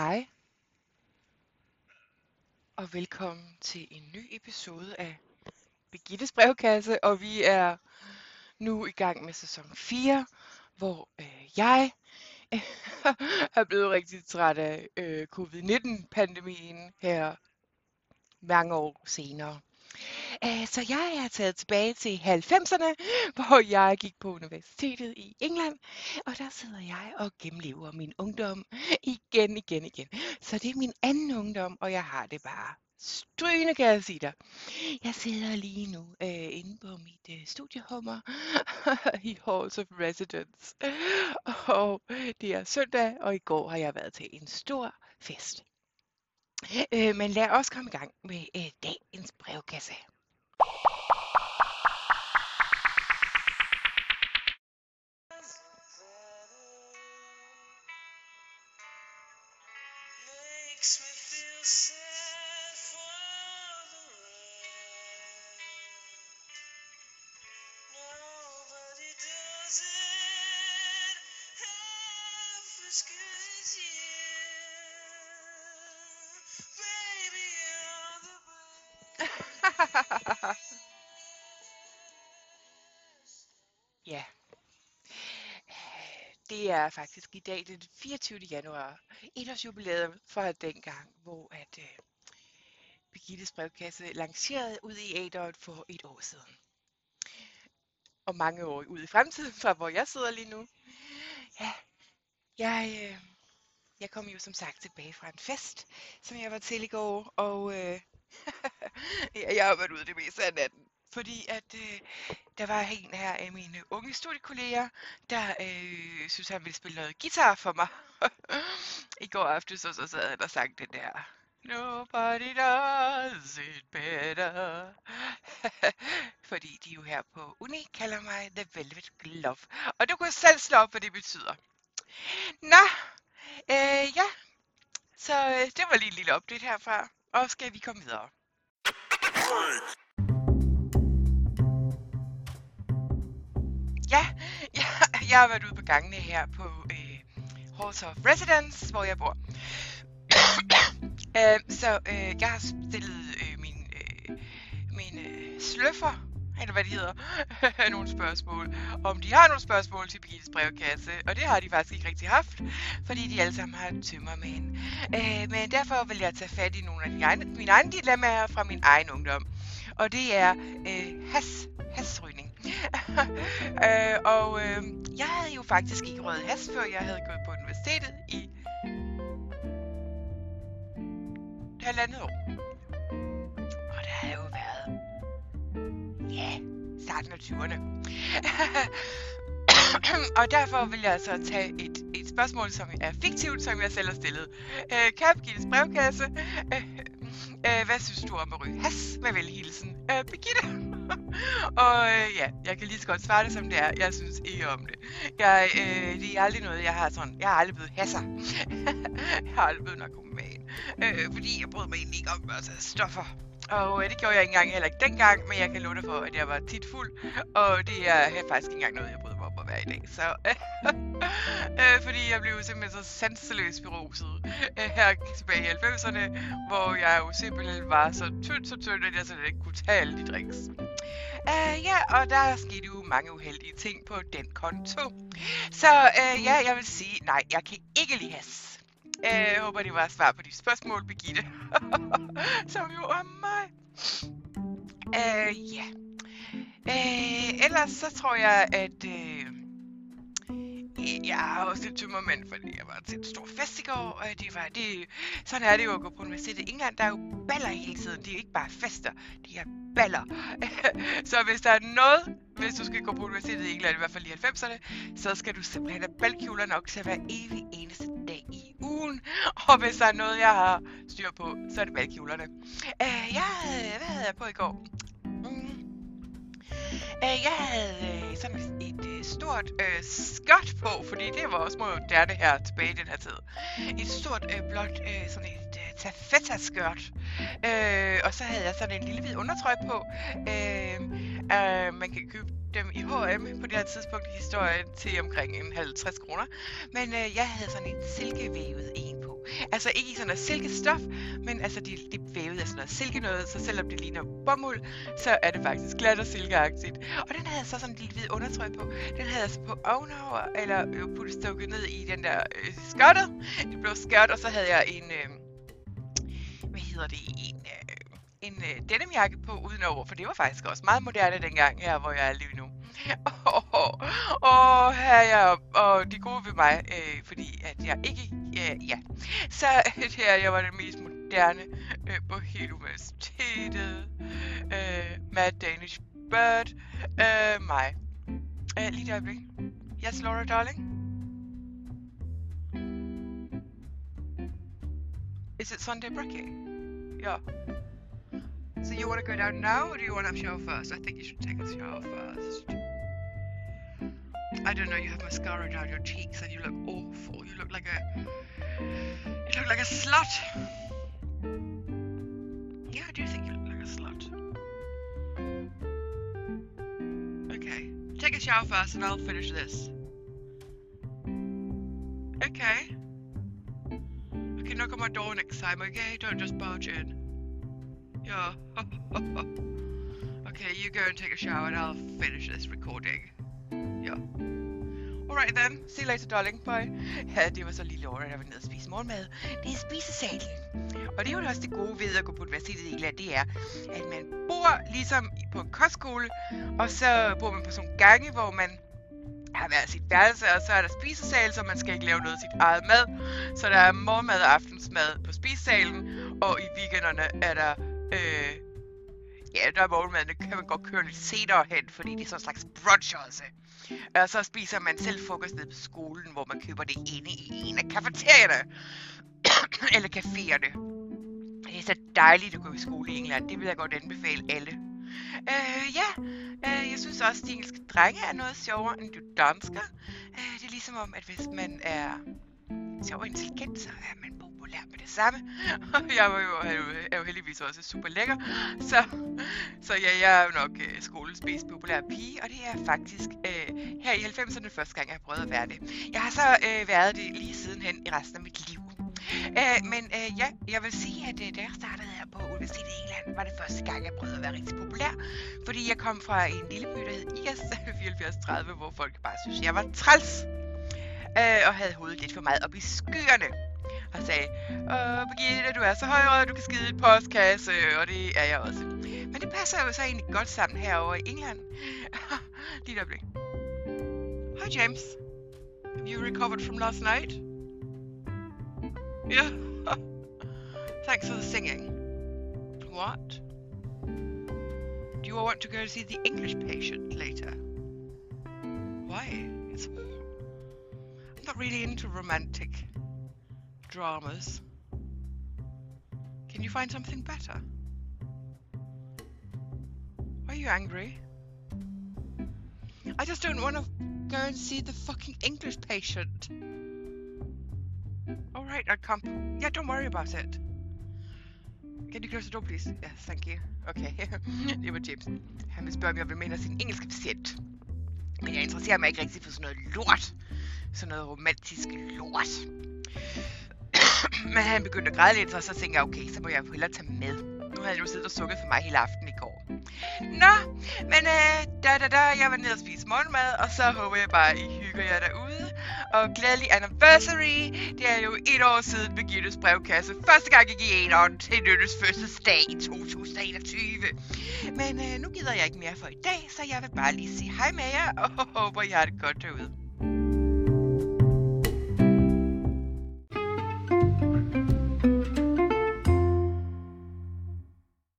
Hej og velkommen til en ny episode af Birgittes brevkasse, og vi er nu i gang med sæson 4, hvor jeg er blevet rigtig træt af covid-19-pandemien her mange år senere. Så jeg er taget tilbage til 90'erne, hvor jeg gik på universitetet i England, og der sidder jeg og gennemlever min ungdom igen. Så det er min anden ungdom, og jeg har det bare strygende, kan jeg sige dig. Jeg sidder lige nu inde på mit studiehummer i Halls of Residence, og det er søndag, og i går har jeg været til en stor fest. Men lad os komme i gang med dagens brevkasse. Ja, det er faktisk i dag den 24. januar, etårsjubilæet fra dengang, hvor at Birgittes brevkasse lancerede ud i æteren for et år siden. Og mange år ud i fremtiden, fra hvor jeg sidder lige nu. Ja, jeg kom jo som sagt tilbage fra en fest, som jeg var til i går, og jeg har været ude det meste af natten. Fordi at der var en her af mine unge studiekolleger, der synes han ville spille noget guitar for mig. I går aften så sad han og sang den der Nobody does it better. Fordi de jo her på uni kalder mig The Velvet Glove. Og du kunne selv slå op, hvad det betyder. Nå, ja. Så det var lige en lille update herfra. Og skal vi komme videre. Ja, jeg har været ude på gangene her på Halls of Residence, hvor jeg bor. Så jeg har stillet mine sløffer, eller hvad de hedder, nogle spørgsmål. Om de har nogle spørgsmål til Birgittes brevkasse, og det har de faktisk ikke rigtig haft, fordi de alle sammen har en tømmermand. Men derfor vil jeg tage fat i nogle af mine egne dilemmaer fra min egen ungdom. Og det er hasrygning. Og jeg havde jo faktisk ikke røget has, før jeg havde gået på universitetet i halvandet år. Og der havde jo været, starten af 20'erne. Og derfor vil jeg så altså tage et spørgsmål, som er fiktivt, som jeg selv har stillet. Kan Birgittes brevkasse? Hvad synes du om at ryge has? Med velhilsen, Birgitte. Og jeg kan lige så godt svare det, som det er. Jeg synes ikke om det. Det er aldrig noget, jeg har sådan. Jeg har aldrig blevet hasser. Jeg har aldrig blevet narkoman. Fordi jeg brød mig egentlig ikke om at tage stoffer. Og det gjorde jeg ikke engang heller ikke dengang. Men jeg kan love dig for, at jeg var tit fuld. Og det er faktisk ikke engang noget, jeg brød mig om at være i dag. Så, fordi jeg blev simpelthen så sanseløs beruset her tilbage i 90'erne. Hvor jeg jo simpelthen var så tynd, at jeg slet ikke kunne tage alle de drinks. Og der skete jo mange uheldige ting på den konto. Så jeg vil sige, nej, jeg kan ikke lide has. Jeg håber, det var svar på de spørgsmål, Birgitte. Som jo er mig. Ellers så tror jeg, at jeg har også lidt tømmermænd, fordi jeg var til en stor fest i går, og sådan er det jo at gå på universitetet i England. Der er jo baller hele tiden. Det er ikke bare fester, det er baller. Så hvis der er noget, hvis du skal gå på universitetet i England, i hvert fald i 90'erne, så skal du simpelthen have balkjoler nok til at være evig eneste dag i ugen. Og hvis der er noget, jeg har styr på, så er det balkjolerne. Hvad havde jeg på i går? Jeg havde sådan et stort skørt på, fordi det var også moderne her tilbage i den her tid. Et stort blåt sådan et taffeta-skørt. Og så havde jeg sådan en lille hvid undertrøje på. Man kan købe dem i H&M på det her tidspunkt i historien til omkring 50 kroner. Men jeg havde sådan en silkevævet en på. Altså ikke i sådan noget silkestof, men altså de vævede af sådan noget silke noget, så selvom det ligner bomuld, så er det faktisk glat og silkeagtigt. Og den havde så sådan en lille hvid undertrøje på. Den havde altså på ovenover, eller puttet stukket ned i den der skørtet. Det blev skørt, og så havde jeg en, en denimjakke på udenover, for det var faktisk også meget moderne dengang her, hvor jeg er lige nu. Og de gode ved mig, fordi at jeg ikke, så her, jeg var den mest moderne på hele universitetet, Mad Danish Bird, mig. Lige et øjeblik. Yes, Laura, darling? Is it Sunday breaking? Yeah. So you want to go down now, or do you want to have a shower first? I think you should take a shower first. I don't know. You have mascara down your cheeks, and you look awful. You look like a slut. Yeah, I do think you look like a slut. Okay, take a shower first, and I'll finish this. Okay. I can knock on my door next time. Okay, don't just barge in. Yeah. Okay, you go and take a shower and I'll finish this recording. Yeah. Alright then, see you later darling, bye. Ja, det var så lige Laura, der var nede og spise morgenmad. Det er spisesalen. Og det er jo også det gode ved at gå på universitetet i England, det er, at man bor ligesom på en kostskole, og så bor man på sådan gange, hvor man har hver sit værelse, og så er der spisesal, så man skal ikke lave noget af sit eget mad. Så der er morgenmad og aftensmad på spisesalen, og i weekenderne er der der er morgenmaden, kan man godt køre lidt senere hen, fordi det er sådan en slags brunch også. Og så spiser man selv frokost nede på skolen, hvor man køber det inde i en af kafeterierne. Eller caféerne. Det er så dejligt at gå i skole i England, det vil jeg godt anbefale alle. Jeg synes også, at de engelske drenge er noget sjovere end de danskere. Det er ligesom om, at hvis man er sjov og intelligent, så er man populær med det samme. Og jeg er jo heldigvis også super lækker, så jeg er jo nok skolens mest populære pige, og det er faktisk her i 90'erne første gang, jeg har prøvet at være det. Jeg har så været det lige sidenhen i resten af mit liv. Jeg vil sige, at da jeg startede her på universitetet i England, var det første gang, jeg prøvede at være rigtig populær. Fordi jeg kom fra en lille by, der hed IS 7430, hvor folk bare synes, jeg var træls. Og havde hovedet lidt for meget op i skyerne. Og sagde, åh Birgitte, du er så højrød, du kan skide i postkasse, og det er jeg også. Men det passer jo så egentlig godt sammen herovre i England. Lige et øjeblik. Hi James. Have you recovered from last night? Yeah. Thanks for the singing. What? Do you want to go see the English patient later? Why? I'm not really into romantic dramas. Can you find something better? Are you angry? I just don't want to go and see the fucking English patient. Alright, I'll come. Yeah, don't worry about it. Kan du close the door, please? Yes, thank you. Okay. Det var James. Han spørger mig, hvad mener sin engelske patient. Men jeg interesserer mig ikke rigtig for sådan noget lort. Sådan noget romantisk lort. Men han begyndte at græde lidt, og så tænkte jeg, okay, så må jeg hellere tage med. Nu havde han jo siddet og sukket for mig hele aftenen i går. Nå, men jeg var nede og spise morgenmad, og så håber jeg bare, I hygger jer derude. Og glædelig anniversary. Det er jo et år siden Birgittes brevkasse første gang gik i eneren til Nyttes fødselsdag i 2021. Men nu gider jeg ikke mere for i dag, så jeg vil bare lige sige hej med jer, og håber I har det godt derude.